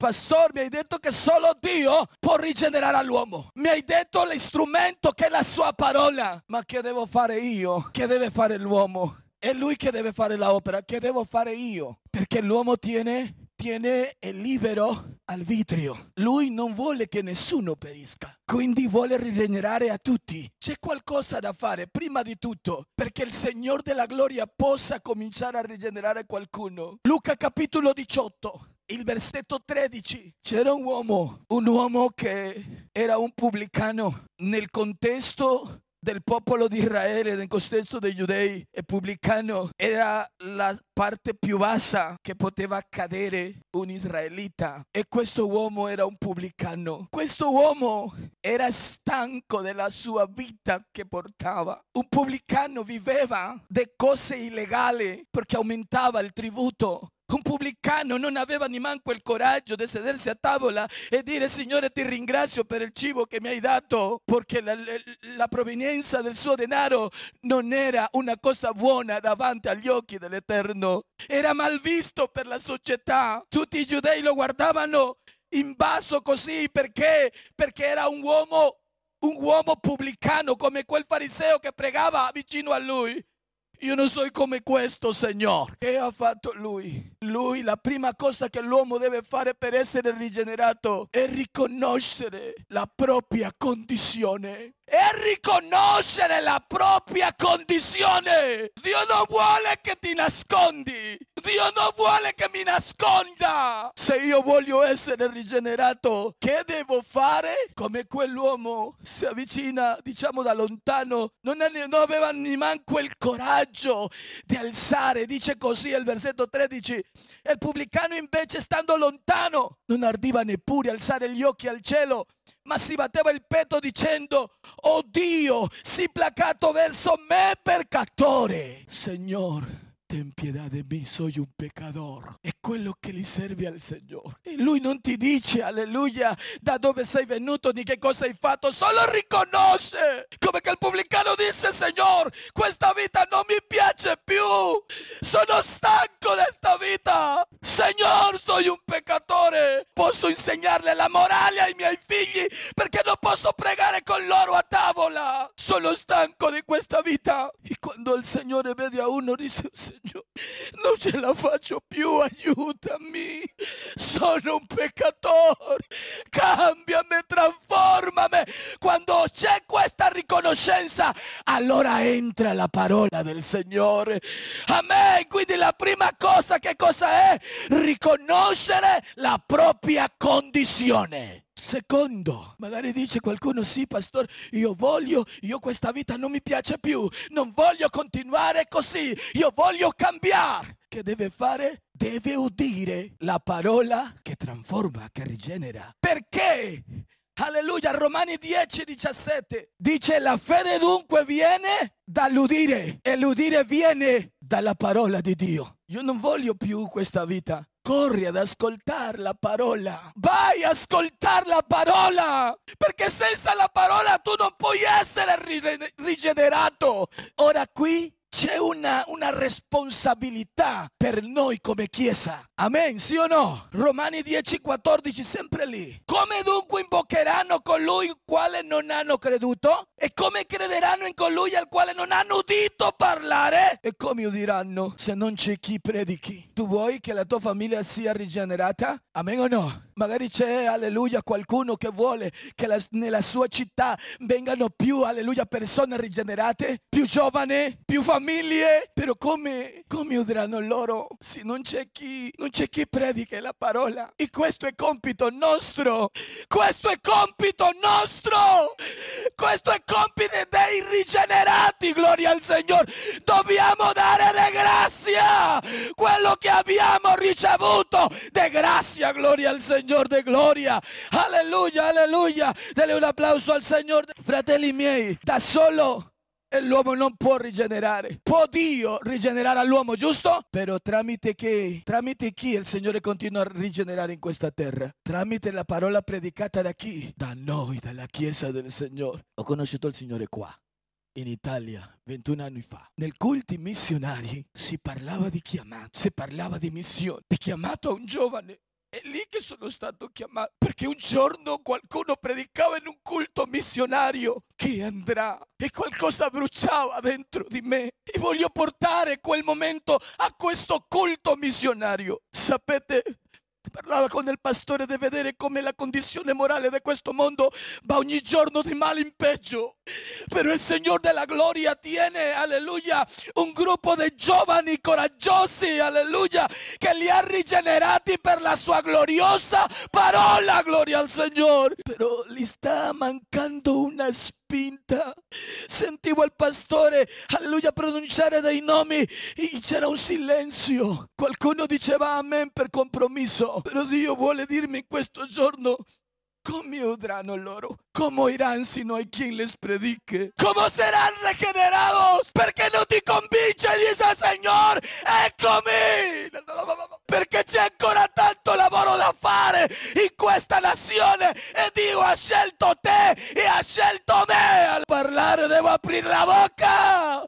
Pastor, mi hai detto che solo Dio può rigenerare l'uomo. Mi hai detto l'istrumento che è la sua parola. Ma che devo fare io? Che deve fare l'uomo? È lui che deve fare l'opera. Che devo fare io? Perché l'uomo tiene il libero arbitrio. Lui non vuole che nessuno perisca, quindi vuole rigenerare a tutti. C'è qualcosa da fare prima di tutto perché il Signore della gloria possa cominciare a rigenerare qualcuno. Luca capitolo 18, il versetto 13. C'era un uomo che era un pubblicano. Nel contesto del popolo di Israele, nel contesto dei giudei, e pubblicano era la parte più bassa che poteva cadere un israelita, e questo uomo era un pubblicano. Questo uomo era stanco della sua vita che portava. Un pubblicano viveva di cose illegali perché aumentava il tributo. Un pubblicano non aveva neanche il coraggio di sedersi a tavola e dire: Signore, ti ringrazio per il cibo che mi hai dato, perché la provenienza del suo denaro non era una cosa buona davanti agli occhi dell'Eterno. Era mal visto per la società. Tutti i giudei lo guardavano invaso così. Perché? Perché era un uomo pubblicano, come quel fariseo che pregava vicino a lui. Io non sono come questo, Signore. Che ha fatto lui? Lui, la prima cosa che l'uomo deve fare per essere rigenerato è riconoscere la propria condizione. Dio non vuole che ti nascondi. Dio non vuole che mi nasconda. Se io voglio essere rigenerato, che devo fare? Come quell'uomo si avvicina, diciamo da lontano, non aveva neanche il coraggio di alzare. Dice così il versetto 13: il pubblicano invece, stando lontano, non ardiva neppure alzare gli occhi al cielo, ma si batteva il petto dicendo: oh Dio, sii placato verso me peccatore. Signore, ten pietà di me, sono un peccatore. È quello che gli serve al Signore. E lui non ti dice, alleluia, da dove sei venuto, di che cosa hai fatto. Solo riconosce. Come che il pubblicano dice: Signore, questa vita non mi piace più. Sono stanco di questa vita. Signore, sono un peccatore. Posso insegnarle la morale ai miei figli, perché non posso pregare con loro a tavola. Sono stanco di questa vita. E quando il Signore vede a uno dice: Signore, non ce la faccio più, aiutami, sono un peccatore, cambiami, trasformami. Quando c'è questa riconoscenza, allora entra la parola del Signore. Amen. Quindi la prima cosa, che cosa è? Riconoscere la propria condizione. Secondo, magari dice qualcuno: sì, pastor, io questa vita non mi piace più, non voglio continuare così, io voglio cambiare. Che deve fare? Deve udire la parola che trasforma, che rigenera. Perché? Alleluia, Romani 10:17 dice: la fede dunque viene dall'udire, e l'udire viene dalla parola di Dio. Io non voglio più questa vita. Corri ad ascoltare la parola. Vai ad ascoltare la parola, perché senza la parola tu non puoi essere rigenerato. Ora qui c'è una responsabilità per noi come chiesa. Amen, sì o no? Romani 10:14, sempre lì. Come dunque invocheranno colui al quale non hanno creduto? E come crederanno in colui al quale non hanno udito parlare? E come udiranno se non c'è chi predichi? Tu vuoi che la tua famiglia sia rigenerata? Amen o no? Magari c'è, alleluia, qualcuno che vuole che nella sua città vengano più, alleluia, persone rigenerate, più giovani, più famiglie. Però come udranno loro se non c'è chi predica la parola? E questo è compito nostro. Questo è compito nostro. Questo è compito dei rigenerati. Gloria al Signore. Dobbiamo dare de grazia quello che abbiamo ricevuto. De grazia, gloria al Signore de gloria. Alleluia, alleluia. Dale un applauso al Signore. Fratelli miei, da solo e l'uomo non può rigenerare. Può Dio rigenerare all'uomo, giusto? Però tramite che? Tramite chi il Signore continua a rigenerare in questa terra? Tramite la parola predicata da chi? Da noi, dalla Chiesa del Signore. Ho conosciuto il Signore qua, in Italia, 21 anni fa. Nel culti missionari si parlava di chiamato, si parlava di missione, di chiamato a un giovane. È lì che sono stato chiamato, perché un giorno qualcuno predicava in un culto missionario che andrà e qualcosa bruciava dentro di me e voglio portare quel momento a questo culto missionario. Sapete, parlava con il pastore di vedere come la condizione morale di questo mondo va ogni giorno di male in peggio, però il Signore della gloria tiene, alleluia, un gruppo di giovani coraggiosi, alleluia, che li ha rigenerati per la sua gloriosa parola, gloria al Signore, però gli sta mancando una spinta. Sentivo il pastore, alleluia, pronunciare dei nomi e c'era un silenzio. Qualcuno diceva amen per compromesso, però Dio vuole dirmi in questo giorno: come udranno loro? Come irán si no hay quien les predique? ¿Cómo serán regenerados? Perché non ti convince, dice Signore, eccomi! Perché c'è ancora tanto lavoro da fare in questa nazione e Dio ha scelto te e ha scelto me. Al parlare devo aprire la bocca